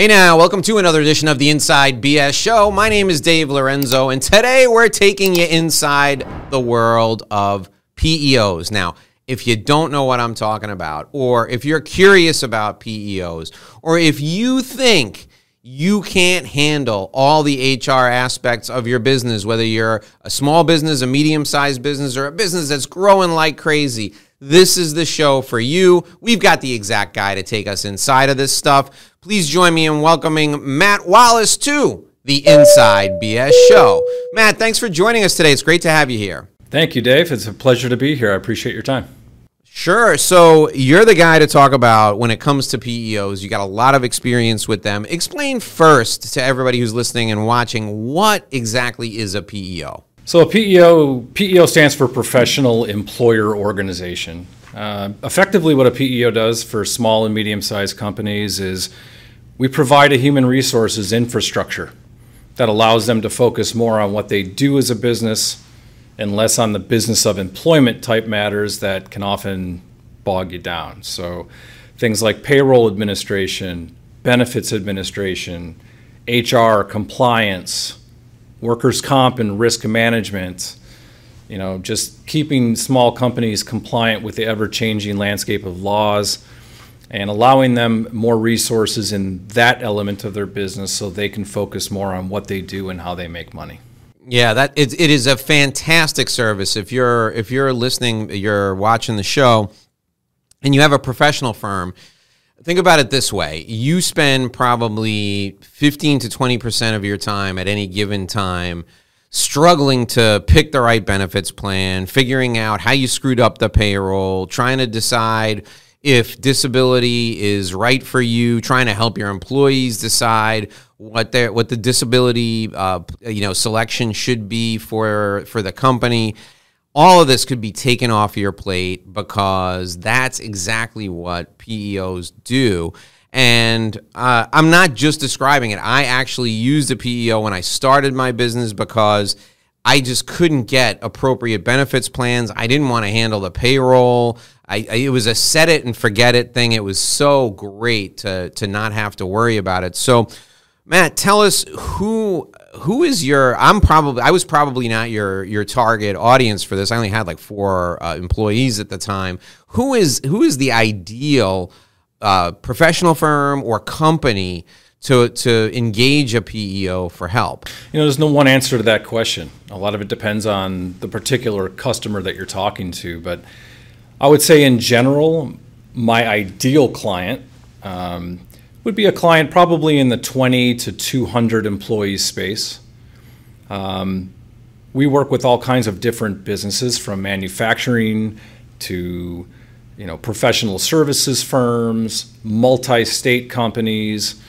Hey now, welcome to another edition of the Inside BS Show. My name is Dave Lorenzo, and today we're taking you inside the world of PEOs. Now, if you don't know what I'm talking about, or if you're curious about PEOs, or if you think you can't handle all the HR aspects of your business, whether you're a small business, a medium-sized business, or a business that's growing like crazy, this is the show for you. We've got the exact guy to take us inside of this stuff. Please join me in welcoming Matt Walus to the Inside BS Show. Matt, thanks for joining us today. It's great to have you here. Thank you, Dave. It's a pleasure to be here. I appreciate your time. Sure. So you're the guy to talk about when it comes to PEOs. You got a lot of experience with them. Explain first to everybody who's listening and watching, what exactly is a PEO? So a PEO stands for Professional Employer Organization. Effectively, what a PEO does for small and medium-sized companies is we provide a human resources infrastructure that allows them to focus more on what they do as a business and less on the business of employment type matters that can often bog you down. So things like payroll administration, benefits administration, HR, compliance, workers' comp and risk management, you know, just keeping small companies compliant with the ever-changing landscape of laws and allowing them more resources in that element of their business so they can focus more on what they do and how they make money. Yeah, that it is a fantastic service. If you're listening, you're watching the show, and you have a professional firm, think about it this way. You spend probably 15 to 20% of your time at any given time struggling to pick the right benefits plan, figuring out how you screwed up the payroll, trying to decide if disability is right for you, trying to help your employees decide what the disability selection should be for the company. All of this could be taken off your plate because that's exactly what PEOs do. And I'm not just describing it. I actually used a PEO when I started my business because I just couldn't get appropriate benefits plans. I didn't want to handle the payroll. It was a set it and forget it thing. It was so great to not have to worry about it. So, Matt, tell us who is your? I was probably not your target audience for this. I only had like four employees at the time. Who is the ideal professional firm or company to engage a PEO for help? You know, there's no one answer to that question. A lot of it depends on the particular customer that you're talking to. But I would say in general, my ideal client would be a client probably in the 20 to 200 employee space. We work with all kinds of different businesses, from manufacturing to professional services firms, multi-state companies,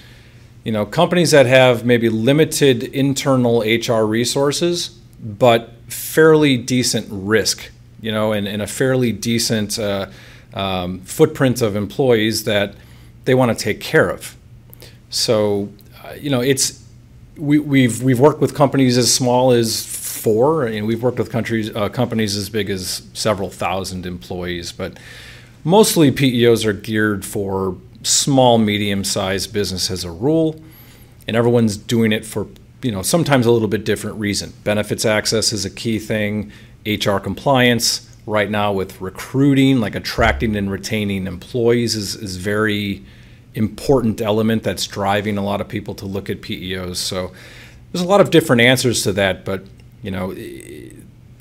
companies that have maybe limited internal HR resources, but fairly decent risk, and a fairly decent footprint of employees that they want to take care of. So, we've worked with companies as small as four, and we've worked with companies as big as several thousand employees, but mostly PEOs are geared for small, medium-sized business as a rule, and everyone's doing it for, sometimes a little bit different reason. Benefits access is a key thing, HR compliance. Right now with recruiting, like attracting and retaining employees is very important element that's driving a lot of people to look at PEOs. So there's a lot of different answers to that, but,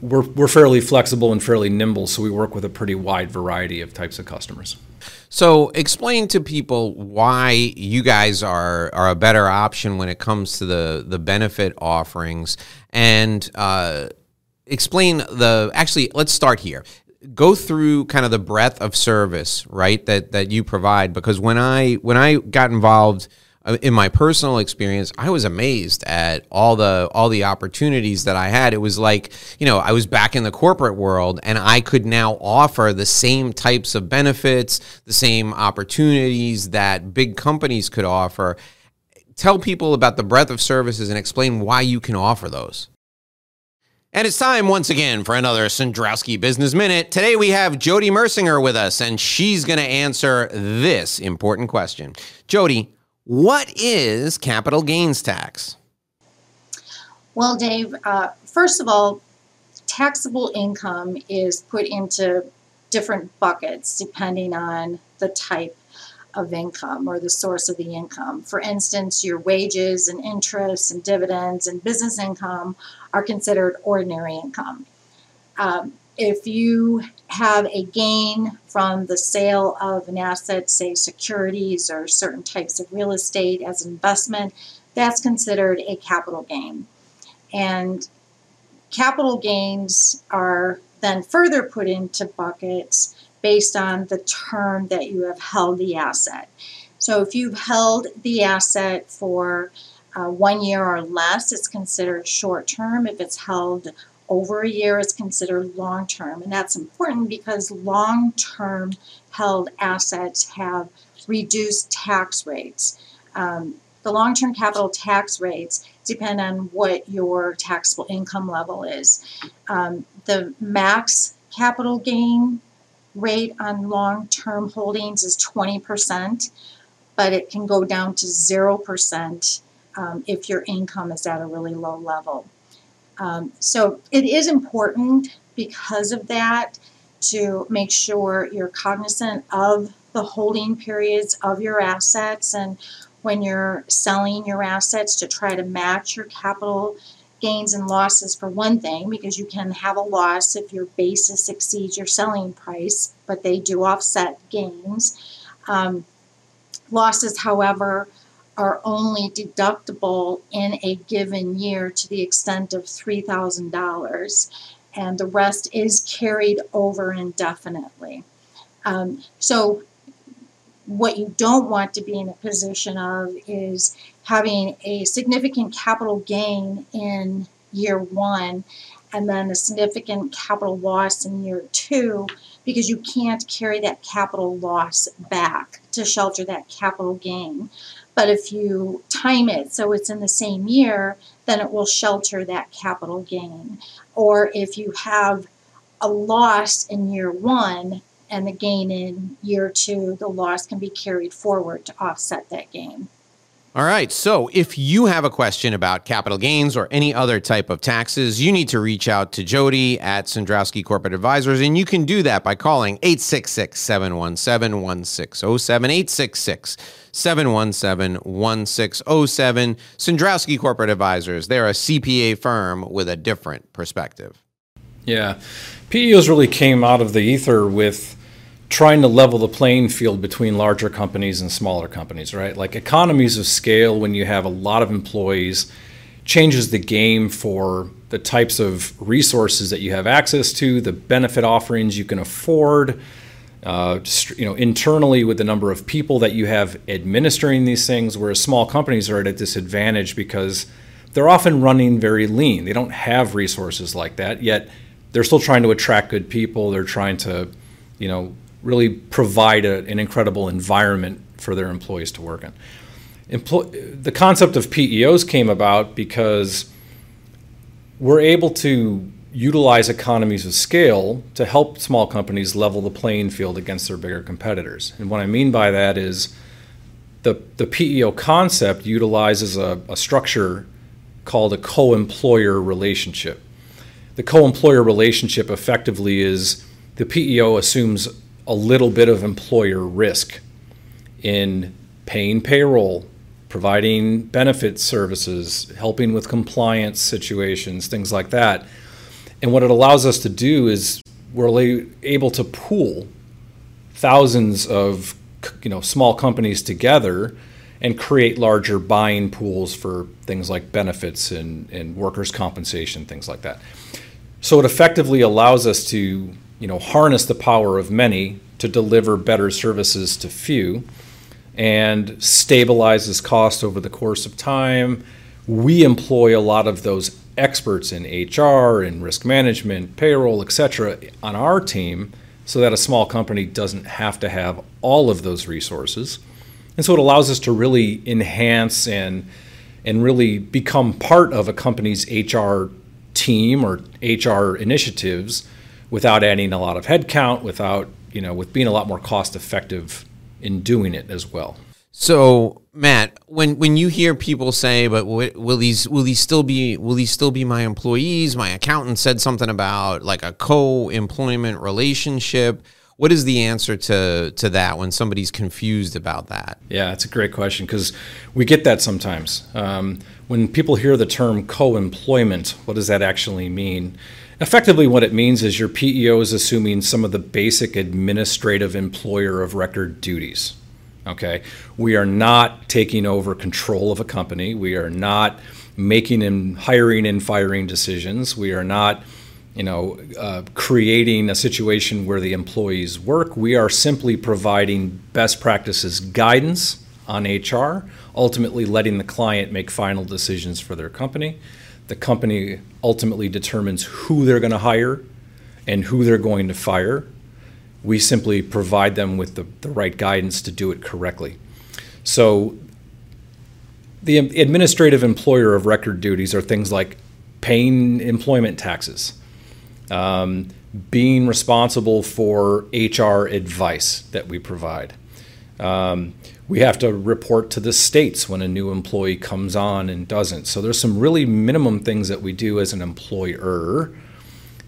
we're fairly flexible and fairly nimble, so we work with a pretty wide variety of types of customers. So explain to people why you guys are a better option when it comes to the benefit offerings, and explain let's start here. Go through kind of the breadth of service, right, that you provide, because when I got involved in my personal experience, I was amazed at all the opportunities that I had. It was like, I was back in the corporate world, and I could now offer the same types of benefits, the same opportunities that big companies could offer. Tell people about the breadth of services and explain why you can offer those. And it's time once again for another Sandrowski Business Minute. Today we have Jody Mersinger with us, and she's going to answer this important question. Jody, What is capital gains tax? Well, Dave, first of all, taxable income is put into different buckets depending on the type of income or the source of the income. For instance, your wages and interest and dividends and business income are considered ordinary income. If you have a gain from the sale of an asset, say securities or certain types of real estate as an investment, that's considered a capital gain. And capital gains are then further put into buckets based on the term that you have held the asset. So if you've held the asset for 1 year or less, it's considered short-term. If it's held over a year, it's considered long-term. And that's important because long-term held assets have reduced tax rates. The long-term capital tax rates depend on what your taxable income level is. The max capital gain rate on long-term holdings is 20%, but it can go down to 0% if your income is at a really low level. So it is important because of that to make sure you're cognizant of the holding periods of your assets, and when you're selling your assets, to try to match your capital gains and losses, for one thing, because you can have a loss if your basis exceeds your selling price, but they do offset gains. Losses, however, are only deductible in a given year to the extent of $3,000, and the rest is carried over indefinitely. So what you don't want to be in a position of is having a significant capital gain in year one and then a significant capital loss in year two, because you can't carry that capital loss back to shelter that capital gain. But if you time it so it's in the same year, then it will shelter that capital gain. Or if you have a loss in year one and the gain in year two, the loss can be carried forward to offset that gain. All right. So if you have a question about capital gains or any other type of taxes, you need to reach out to Jody at Sandrowski Corporate Advisors, and you can do that by calling 866-717-1607, 866-717-1607. Sandrowski Corporate Advisors, they're a CPA firm with a different perspective. Yeah. PEOs really came out of the ether with trying to level the playing field between larger companies and smaller companies, right? Like economies of scale, when you have a lot of employees, changes the game for the types of resources that you have access to, the benefit offerings you can afford, internally with the number of people that you have administering these things, whereas small companies are at a disadvantage because they're often running very lean. They don't have resources like that, yet they're still trying to attract good people. They're trying to, really provide an incredible environment for their employees to work in. The concept of PEOs came about because we're able to utilize economies of scale to help small companies level the playing field against their bigger competitors. And what I mean by that is the PEO concept utilizes a structure called a co-employer relationship. The co-employer relationship effectively is the PEO assumes a little bit of employer risk in paying payroll, providing benefit services, helping with compliance situations, things like that. And what it allows us to do is we're able to pool thousands of small companies together and create larger buying pools for things like benefits and workers' compensation, things like that. So it effectively allows us to harness the power of many to deliver better services to few and stabilizes cost over the course of time. We employ a lot of those experts in HR, in risk management, payroll, etc. on our team so that a small company doesn't have to have all of those resources. And so it allows us to really enhance and really become part of a company's HR team or HR initiatives without adding a lot of headcount, with being a lot more cost effective in doing it as well. So Matt, when you hear people say, "But will these still be my employees?" My accountant said something about like a co-employment relationship. What is the answer to that when somebody's confused about that? Yeah, it's a great question because we get that sometimes. When people hear the term co-employment, what does that actually mean? Effectively, what it means is your PEO is assuming some of the basic administrative employer of record duties. Okay, we are not taking over control of a company. We are not making and hiring and firing decisions. We are not, creating a situation where the employees work. We are simply providing best practices guidance on HR, ultimately letting the client make final decisions for their company. The company ultimately determines who they're going to hire and who they're going to fire. We simply provide them with the right guidance to do it correctly. So the administrative employer of record duties are things like paying employment taxes, being responsible for HR advice that we provide. We have to report to the states when a new employee comes on and doesn't. So there's some really minimum things that we do as an employer,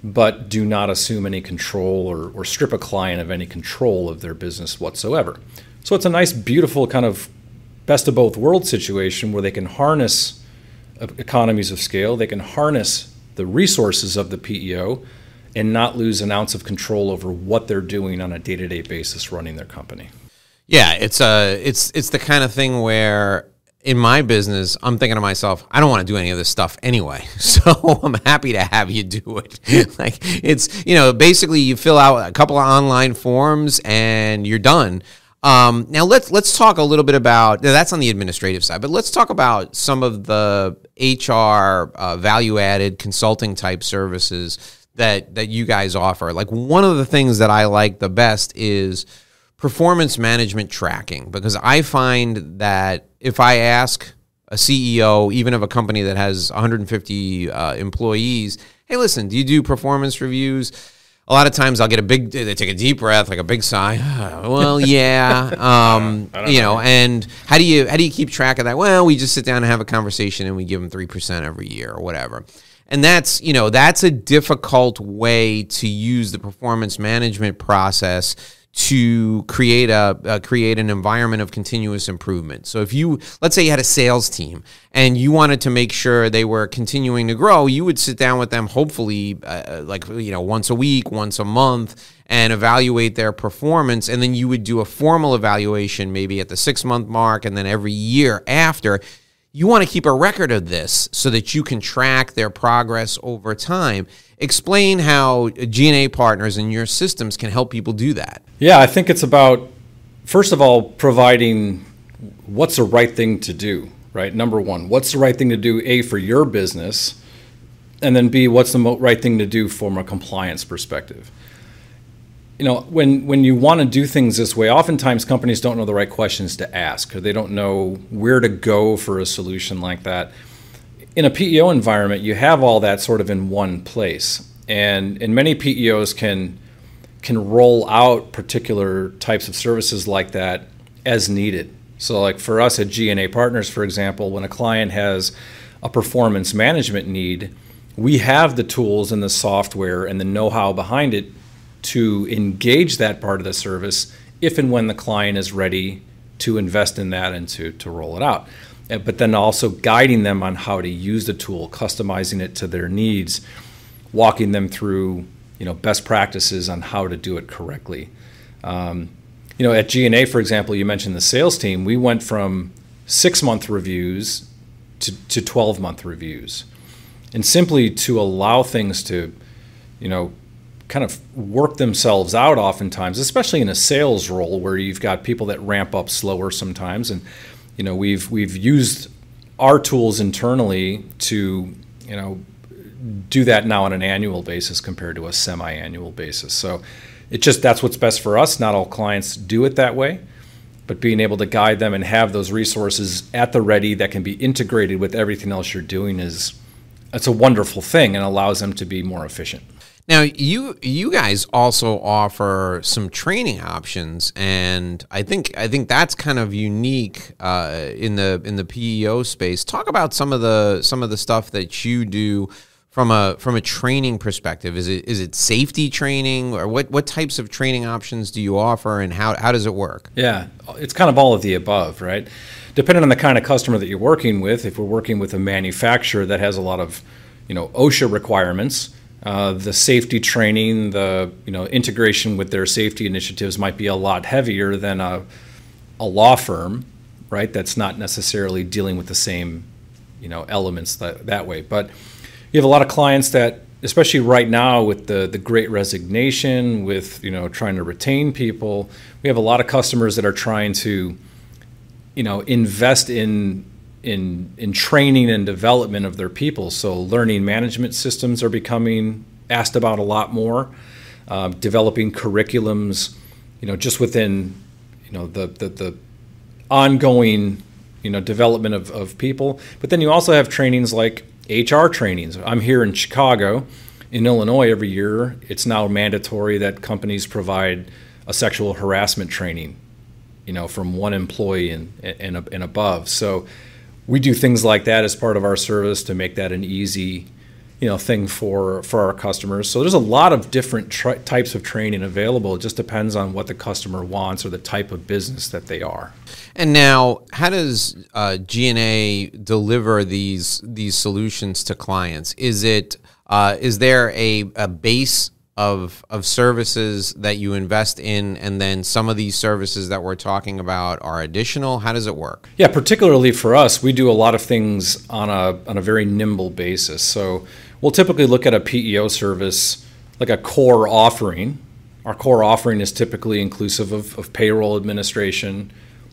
but do not assume any control or strip a client of any control of their business whatsoever. So it's a nice, beautiful kind of best of both worlds situation where they can harness economies of scale, they can harness the resources of the PEO and not lose an ounce of control over what they're doing on a day-to-day basis running their company. Yeah, it's the kind of thing where in my business, I'm thinking to myself, I don't want to do any of this stuff anyway, so I'm happy to have you do it. Like it's, basically you fill out a couple of online forms and you're done. Now let's talk a little bit about, that's on the administrative side, but let's talk about some of the HR value-added consulting type services that you guys offer. Like one of the things that I like the best is performance management tracking, because I find that if I ask a CEO, even of a company that has 150 employees, hey, listen, do you do performance reviews? A lot of times I'll get they take a deep breath, like a big sigh. Well, yeah, I don't know. And how do you keep track of that? Well, we just sit down and have a conversation and we give them 3% every year or whatever. And that's a difficult way to use the performance management process to create an environment of continuous improvement. So if you, let's say you had a sales team and you wanted to make sure they were continuing to grow, you would sit down with them hopefully once a week, once a month, and evaluate their performance. And then you would do a formal evaluation maybe at the 6-month mark and then every year after. You want to keep a record of this so that you can track their progress over time. Explain how G&A Partners and your systems can help people do that. Yeah, I think it's about, first of all, providing what's the right thing to do, right? Number one, what's the right thing to do, A, for your business, and then B, what's the right thing to do from a compliance perspective? When you want to do things this way, oftentimes companies don't know the right questions to ask, or they don't know where to go for a solution like that. In a PEO environment, you have all that sort of in one place. And many PEOs can roll out particular types of services like that as needed. So like for us at G&A Partners, for example, when a client has a performance management need, we have the tools and the software and the know-how behind it to engage that part of the service if and when the client is ready to invest in that and to roll it out. But then also guiding them on how to use the tool, customizing it to their needs, walking them through best practices on how to do it correctly. At G&A, for example, you mentioned the sales team. We went from 6-month reviews to 12-month reviews. And simply to allow things to, kind of work themselves out oftentimes, especially in a sales role where you've got people that ramp up slower sometimes. And, we've used our tools internally to, do that now on an annual basis compared to a semi-annual basis. So that's what's best for us. Not all clients do it that way, but being able to guide them and have those resources at the ready that can be integrated with everything else you're doing it's a wonderful thing and allows them to be more efficient. Now, you guys also offer some training options, and I think that's kind of unique in the PEO space. Talk about some of the stuff that you do from a training perspective. Is it safety training, or what types of training options do you offer, and how does it work? Yeah, it's kind of all of the above, right? Depending on the kind of customer that you're working with. If we're working with a manufacturer that has a lot of, OSHA requirements, the safety training, the integration with their safety initiatives might be a lot heavier than a law firm, right? That's not necessarily dealing with the same, elements that way. But you have a lot of clients that, especially right now with the great resignation, with, trying to retain people, we have a lot of customers that are trying to, invest in training and development of their people. So learning management systems are becoming asked about a lot more, developing curriculums, just within, the ongoing, development of people. But then you also have trainings like HR trainings. I'm here in Chicago, in Illinois every year. It's now mandatory that companies provide a sexual harassment training, from one employee and above. So we do things like that as part of our service to make that an easy, thing for our customers. So there's a lot of different types of training available. It just depends on what the customer wants or the type of business that they are. And now, how does G&A deliver these solutions to clients? Is there a base of services that you invest in, and then some of these services that we're talking about are additional? How does it work? Yeah, particularly for us, we do a lot of things on a very nimble basis. So we'll typically look at a PEO service like a core offering. Our core offering is typically inclusive of payroll administration,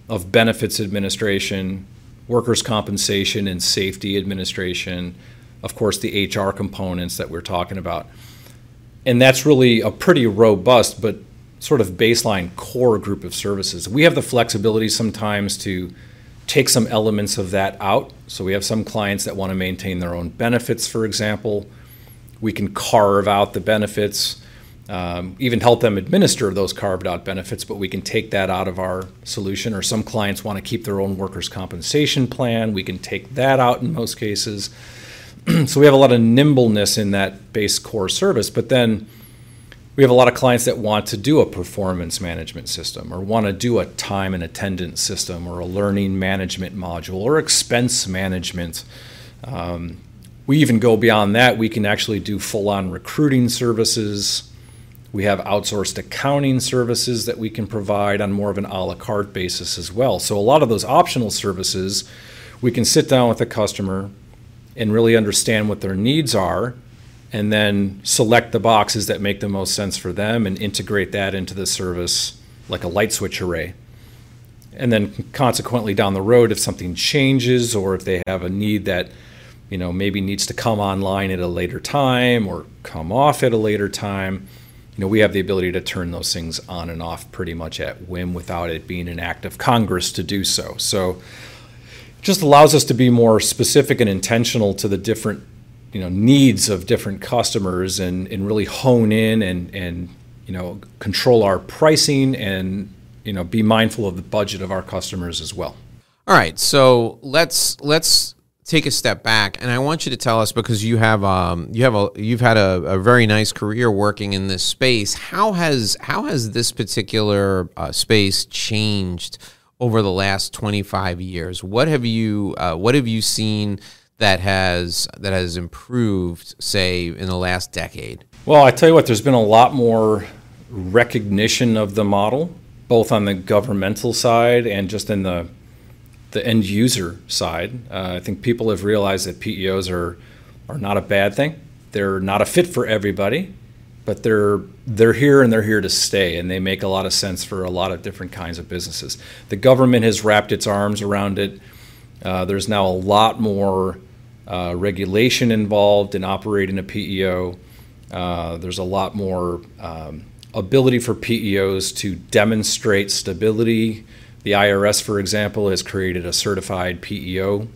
of benefits administration, workers' compensation and safety administration, of course the HR components that we're talking about. And that's really a pretty robust but sort of baseline core group of services. We have the flexibility sometimes to take some elements of that out. So we have some clients that want to maintain their own benefits, for example. We can carve out the benefits, even help them administer those carved out benefits, but we can take that out of our solution. Or some clients want to keep their own workers' compensation plan. We can take that out in most cases. So we have a lot of nimbleness in that base core service, but then we have a lot of clients that want to do a performance management system, or want to do a time and attendance system, or a learning management module, or expense management. We even go beyond that. We can actually do full-on recruiting services. We have outsourced accounting services that we can provide on more of an a la carte basis as well. So a lot of those optional services, we can sit down with a customer and really understand what their needs are, and then select the boxes that make the most sense for them and integrate that into the service like a light switch array. And then consequently down the road, if something changes, or if they have a need that, maybe needs to come online at a later time or come off at a later time, we have the ability to turn those things on and off pretty much at whim without it being an act of Congress to do so. So just allows us to be more specific and intentional to the different, needs of different customers, and really hone in and control our pricing, and, be mindful of the budget of our customers as well. All right. So let's take a step back, and I want you to tell us, because you've had a very nice career working in this space. How has this particular space changed over the last 25 years? What have you seen that has improved, say, in the last decade? Well, I tell you what, there's been a lot more recognition of the model, both on the governmental side and just in the end user side. I think people have realized that PEOs are not a bad thing. They're not a fit for everybody, but they're here, and they're here to stay, and they make a lot of sense for a lot of different kinds of businesses. The government has wrapped its arms around it. There's now a lot more regulation involved in operating a PEO. There's a lot more ability for PEOs to demonstrate stability. The IRS, for example, has created a certified PEO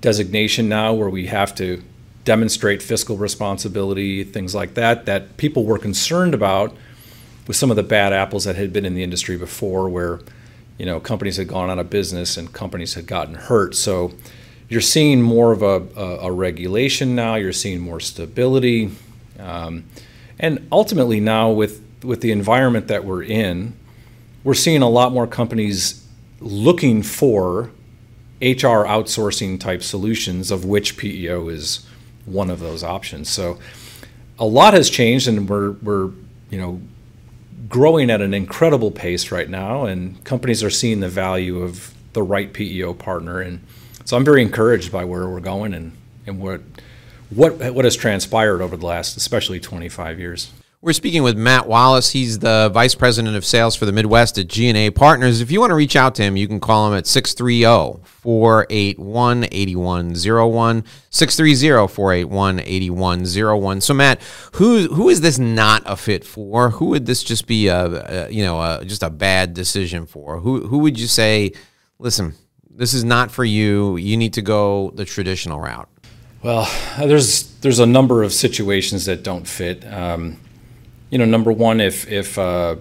designation now, where we have to demonstrate fiscal responsibility, things like that, that people were concerned about with some of the bad apples that had been in the industry before, where, you know, companies had gone out of business and companies had gotten hurt. So you're seeing more of a regulation now. You're seeing more stability. And ultimately now with the environment that we're in, we're seeing a lot more companies looking for HR outsourcing type solutions, of which PEO is one of those options. So a lot has changed, and we're you know, growing at an incredible pace right now, and companies are seeing the value of the right PEO partner. And so I'm very encouraged by where we're going and what has transpired over the last, especially 25 years. We're speaking with Matt Walus. He's the Vice President of Sales for the Midwest at G&A Partners. If you want to reach out to him, you can call him at 630-481-8101, 630-481-8101. So, Matt, who is this not a fit for? Who would this just be a bad decision for? Who would you say, listen, this is not for you. You need to go the traditional route. Well, there's a number of situations that don't fit. You know, number one, if a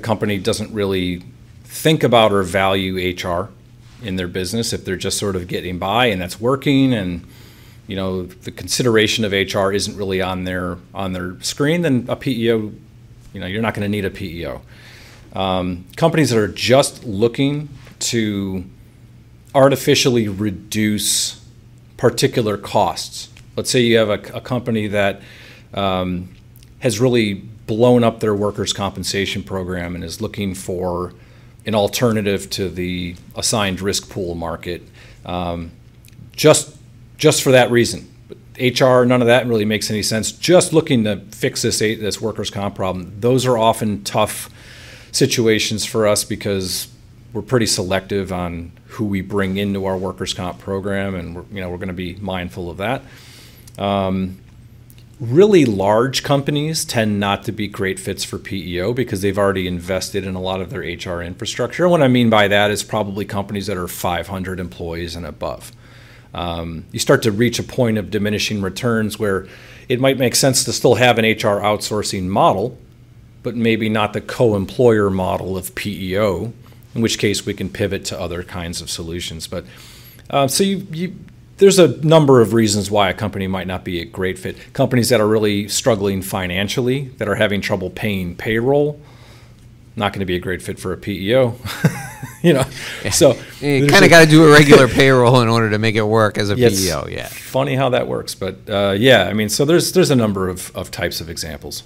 company doesn't really think about or value HR in their business, if they're just sort of getting by and that's working, and you know, the consideration of HR isn't really on their screen, then a PEO, you know, you're not going to need a PEO. Companies that are just looking to artificially reduce particular costs. Let's say you have a company that has really blown up their workers' compensation program and is looking for an alternative to the assigned risk pool market, just for that reason. But HR, none of that really makes any sense. Just looking to fix this workers' comp problem. Those are often tough situations for us because we're pretty selective on who we bring into our workers' comp program, and we're going to be mindful of that. Really large companies tend not to be great fits for PEO because they've already invested in a lot of their HR infrastructure. And what I mean by that is probably companies that are 500 employees and above. You start to reach a point of diminishing returns where it might make sense to still have an HR outsourcing model, but maybe not the co-employer model of PEO, in which case we can pivot to other kinds of solutions. But there's a number of reasons why a company might not be a great fit. Companies that are really struggling financially, that are having trouble paying payroll, not going to be a great fit for a PEO. So you kind of got to do a regular payroll in order to make it work as a PEO. Yeah, funny how that works, but so there's a number of types of examples.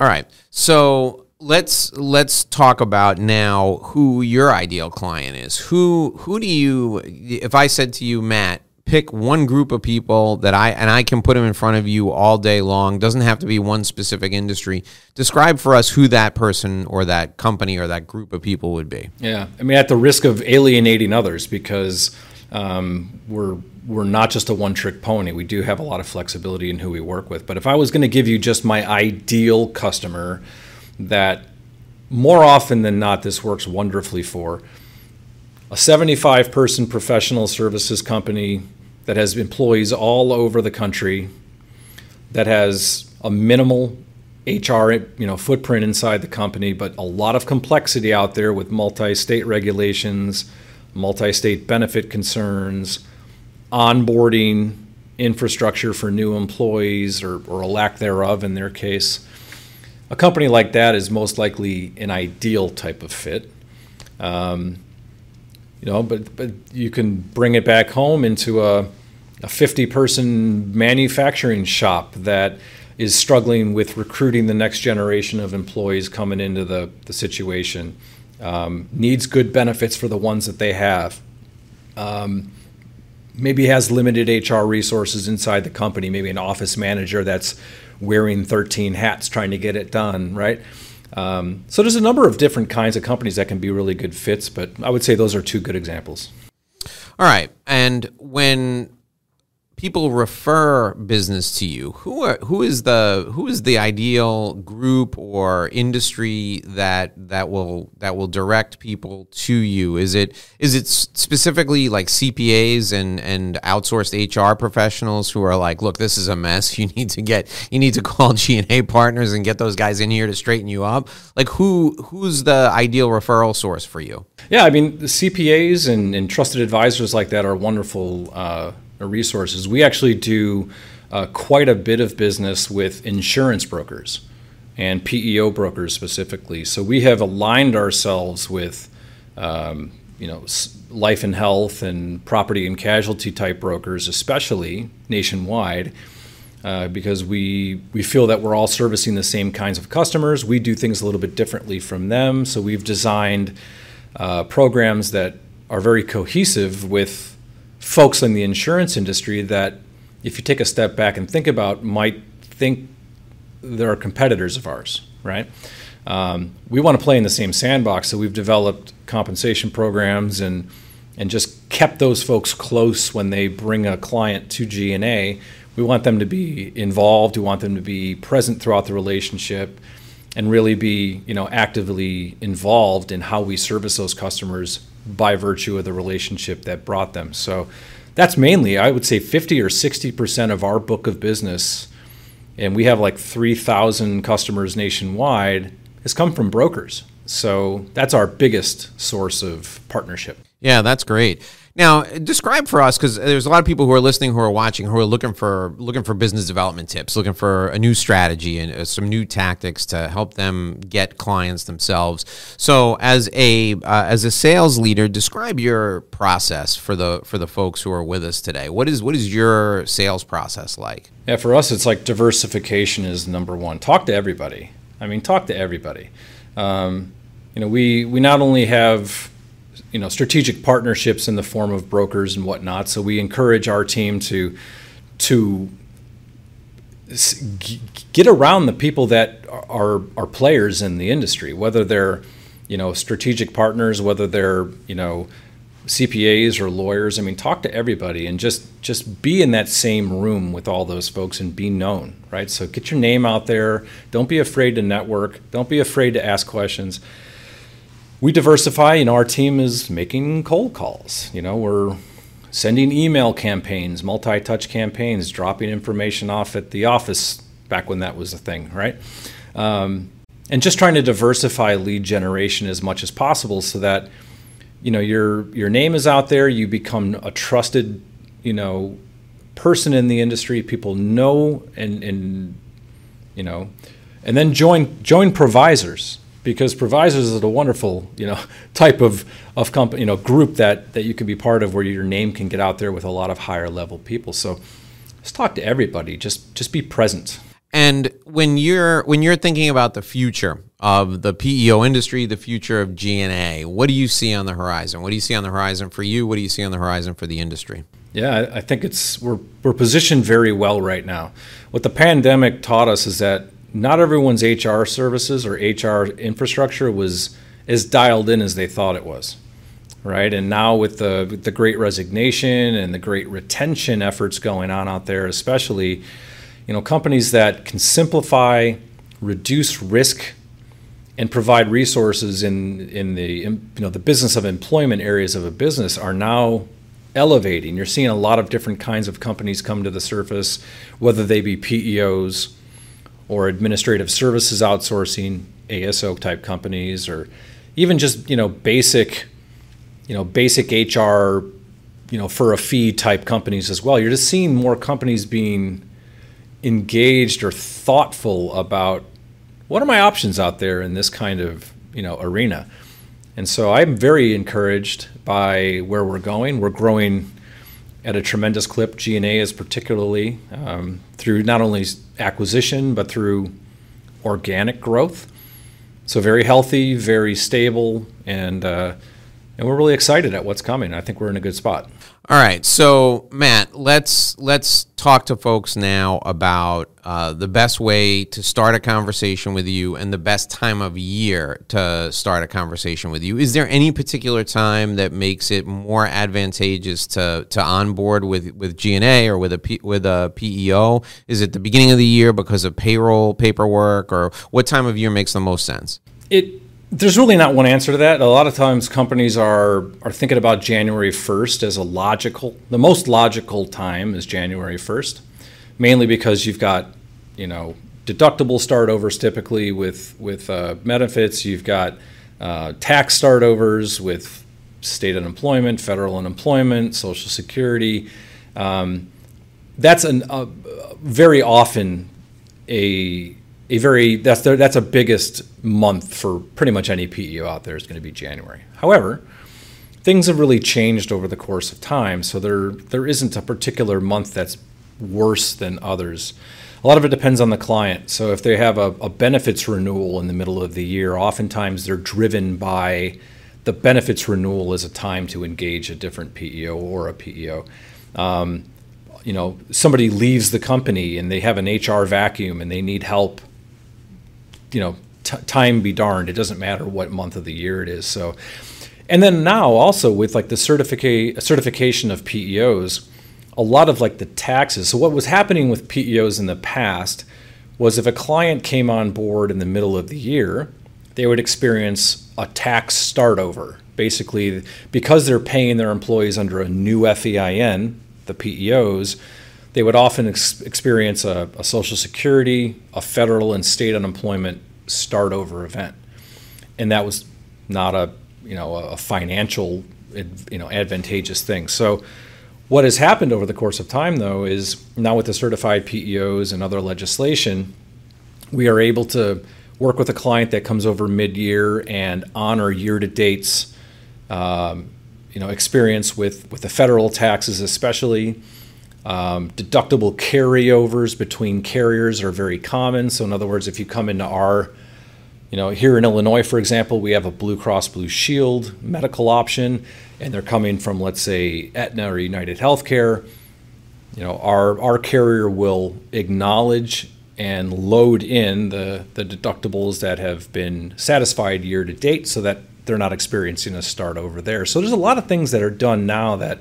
All right, so Let's talk about now who your ideal client is. Who do you? If I said to you, Matt, pick one group of people that I can put them in front of you all day long. Doesn't have to be one specific industry. Describe for us who that person or that company or that group of people would be. Yeah, I mean, at the risk of alienating others, because we're not just a one-trick pony. We do have a lot of flexibility in who we work with. But if I was going to give you just my ideal customer that more often than not this works wonderfully for, a 75-person professional services company that has employees all over the country, that has a minimal HR footprint inside the company, but a lot of complexity out there with multi-state regulations, multi-state benefit concerns, onboarding infrastructure for new employees or a lack thereof in their case. A company like that is most likely an ideal type of fit, but you can bring it back home into a 50-person manufacturing shop that is struggling with recruiting the next generation of employees coming into the situation, needs good benefits for the ones that they have, maybe has limited HR resources inside the company, maybe an office manager that's wearing 13 hats trying to get it done, right? So there's a number of different kinds of companies that can be really good fits, but I would say those are two good examples. All right. And when people refer business to you, who is the ideal group or industry that will direct people to you? Is it specifically like CPAs and outsourced HR professionals who are like, look, this is a mess. You need to call G&A Partners and get those guys in here to straighten you up. Like who's the ideal referral source for you? Yeah, I mean, the CPAs and trusted advisors like that are wonderful resources. We actually do quite a bit of business with insurance brokers and PEO brokers specifically. So we have aligned ourselves with, life and health and property and casualty type brokers, especially nationwide, because we feel that we're all servicing the same kinds of customers. We do things a little bit differently from them. So we've designed programs that are very cohesive with folks in the insurance industry that, if you take a step back and think about, might think there are competitors of ours, right? We want to play in the same sandbox, so we've developed compensation programs and just kept those folks close when they bring a client to G&A. We want them to be involved. We want them to be present throughout the relationship and really be, actively involved in how we service those customers by virtue of the relationship that brought them. So that's mainly, I would say, 50 or 60% of our book of business, and we have like 3,000 customers nationwide, has come from brokers. So that's our biggest source of partnership. Yeah, that's great. Now, describe for us, because there's a lot of people who are listening, who are watching, who are looking for business development tips, looking for a new strategy and some new tactics to help them get clients themselves. So, as a sales leader, describe your process for the folks who are with us today. What is your sales process like? Yeah, for us, it's like diversification is number one. Talk to everybody. I mean, talk to everybody. We not only have strategic partnerships in the form of brokers and whatnot. So we encourage our team to get around the people that are players in the industry, whether they're, strategic partners, whether they're, CPAs or lawyers. I mean, talk to everybody and just be in that same room with all those folks and be known, right? So get your name out there. Don't be afraid to network. Don't be afraid to ask questions. We diversify, our team is making cold calls. We're sending email campaigns, multi-touch campaigns, dropping information off at the office back when that was a thing, right? And just trying to diversify lead generation as much as possible so that, your name is out there, you become a trusted, person in the industry, people know and then join Provisors. Because Provisors is a wonderful, type of company, group that you can be part of, where your name can get out there with a lot of higher level people. So just talk to everybody. Just be present. And when you're thinking about the future of the PEO industry, the future of G&A, what do you see on the horizon? What do you see on the horizon for you? What do you see on the horizon for the industry? Yeah, I think we're positioned very well right now. What the pandemic taught us is that not everyone's HR services or HR infrastructure was as dialed in as they thought it was, right? And now with the great resignation and the great retention efforts going on out there, especially, companies that can simplify, reduce risk, and provide resources in the business of employment areas of a business are now elevating. You're seeing a lot of different kinds of companies come to the surface, whether they be PEOs, or administrative services outsourcing, ASO type companies, or even just, basic HR, for a fee type companies as well. You're just seeing more companies being engaged or thoughtful about what are my options out there in this kind of, arena. And so I'm very encouraged by where we're going. We're growing at a tremendous clip. G&A is particularly through not only acquisition, but through organic growth. So very healthy, very stable, and and we're really excited at what's coming. I think we're in a good spot. All right, so Matt, let's talk to folks now about the best way to start a conversation with you and the best time of year to start a conversation with you. Is there any particular time that makes it more advantageous to onboard with G&A or with a PEO? Is it the beginning of the year because of payroll paperwork, or what time of year makes the most sense? There's really not one answer to that. A lot of times companies are thinking about January 1st as the most logical time is January 1st, mainly because you've got, deductible startovers typically with benefits. You've got tax startovers with state unemployment, federal unemployment, Social Security. That's very often that's a biggest month for pretty much any PEO out there is going to be January. However, things have really changed over the course of time, so there isn't a particular month that's worse than others. A lot of it depends on the client. So if they have a benefits renewal in the middle of the year, oftentimes they're driven by the benefits renewal as a time to engage a different PEO or a PEO. Somebody leaves the company and they have an HR vacuum and they need help. Time be darned. It doesn't matter what month of the year it is. So, and then now also with like the certification of PEOs, a lot of like the taxes. So what was happening with PEOs in the past was if a client came on board in the middle of the year, they would experience a tax startover. Basically, because they're paying their employees under a new FEIN, the PEOs, they would often experience a Social Security, a federal and state unemployment start over event, and that was not a financial advantageous thing. So what has happened over the course of time though is now with the certified PEOs and other legislation, we are able to work with a client that comes over mid-year and honor year-to-dates, experience with the federal taxes especially. Deductible carryovers between carriers are very common. So in other words, if you come into our, here in Illinois, for example, we have a Blue Cross Blue Shield medical option, and they're coming from, let's say, Aetna or United Healthcare. Our carrier will acknowledge and load in the deductibles that have been satisfied year to date so that they're not experiencing a start over there. So there's a lot of things that are done now that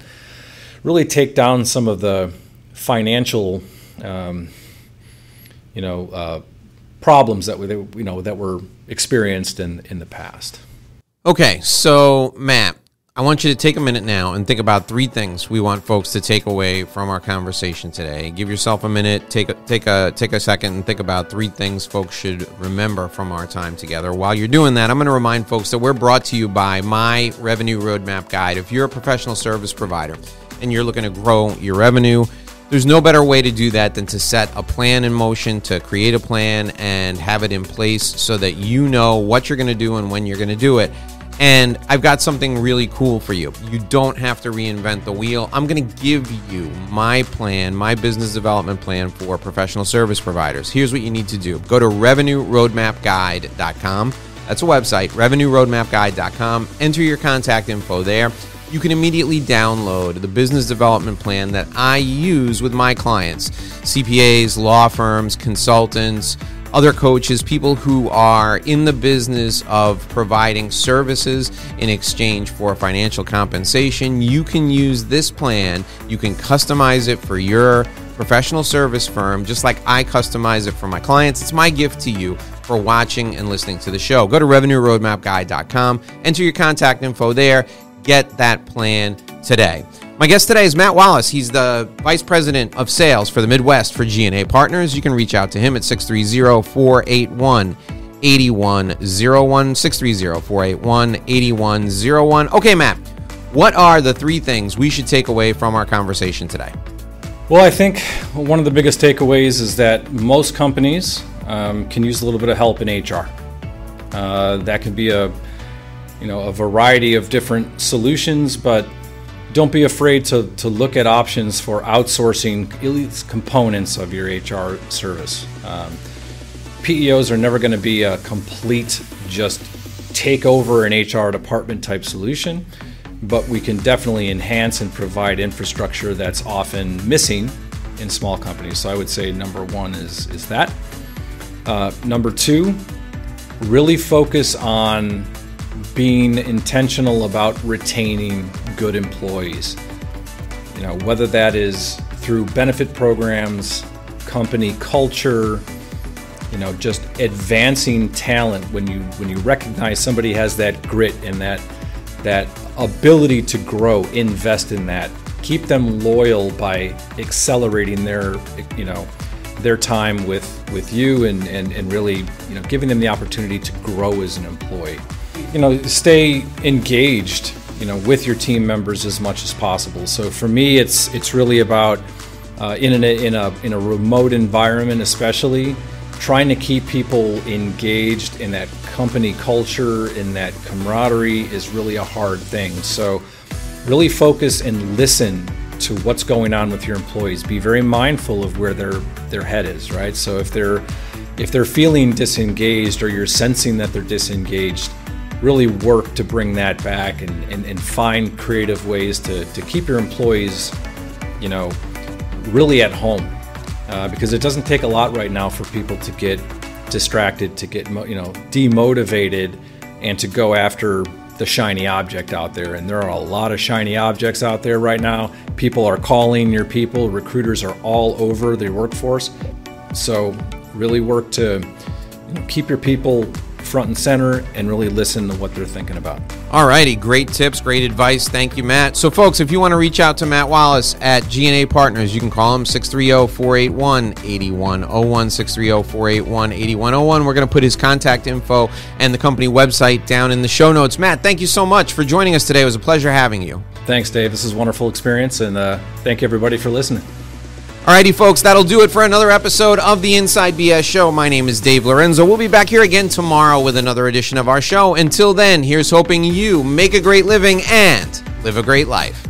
really take down some of the financial, problems that were experienced in the past. Okay, so Matt, I want you to take a minute now and think about three things we want folks to take away from our conversation today. Give yourself a minute, take a second, and think about three things folks should remember from our time together. While you're doing that, I'm going to remind folks that we're brought to you by My Revenue Roadmap Guide. If you're a professional service provider and you're looking to grow your revenue, there's no better way to do that than to set a plan in motion, to create a plan and have it in place so that you know what you're going to do and when you're going to do it. And I've got something really cool for you. You don't have to reinvent the wheel. I'm going to give you my plan, my business development plan for professional service providers. Here's what you need to do. Go to revenueroadmapguide.com. That's a website, revenueroadmapguide.com. Enter your contact info there. You can immediately download the business development plan that I use with my clients, CPAs, law firms, consultants, other coaches, people who are in the business of providing services in exchange for financial compensation. You can use this plan. You can customize it for your professional service firm, just like I customize it for my clients. It's my gift to you for watching and listening to the show. Go to revenueroadmapguide.com, enter your contact info there. Get that plan today. My guest today is Matt Walus. He's the Vice President of Sales for the Midwest for G&A Partners. You can reach out to him at 630-481-8101, 630-481-8101. Okay, Matt, what are the three things we should take away from our conversation today? Well, I think one of the biggest takeaways is that most companies can use a little bit of help in HR. That could be a variety of different solutions, but don't be afraid to look at options for outsourcing elite components of your HR service. PEOs are never going to be a complete just take over an HR department type solution. but we can definitely enhance and provide infrastructure that's often missing in small companies. So I would say number one is that. Number two, really focus on being intentional about retaining good employees. You know, whether that is through benefit programs, company culture, you know, just advancing talent. When you recognize somebody has that grit and that ability to grow, invest in that. Keep them loyal by accelerating their time with you and really, you know, giving them the opportunity to grow as an employee. You know, stay engaged, you know, with your team members as much as possible. So for me, it's really about in a remote environment, especially trying to keep people engaged in that company culture, in that camaraderie is really a hard thing. So really focus and listen to what's going on with your employees. Be very mindful of where their head is, right? So if they're feeling disengaged or you're sensing that they're disengaged, really work to bring that back and find creative ways to keep your employees, you know, really at home. Because it doesn't take a lot right now for people to get distracted, to get, you know, demotivated and to go after the shiny object out there. And there are a lot of shiny objects out there right now. People are calling your people. Recruiters are all over the workforce. So really work to, you know, keep your people front and center and really listen to what they're thinking about. All righty. Great tips. Great advice. Thank you, Matt. So, folks, if you want to reach out to Matt Walus at G&A Partners, you can call him 630-481-8101, 630-481-8101. We're going to put his contact info and the company website down in the show notes. Matt, thank you so much for joining us today. It was a pleasure having you. Thanks, Dave. This is a wonderful experience, and thank you, everybody, for listening. Alrighty, folks, that'll do it for another episode of the Inside BS Show. My name is Dave Lorenzo. We'll be back here again tomorrow with another edition of our show. Until then, here's hoping you make a great living and live a great life.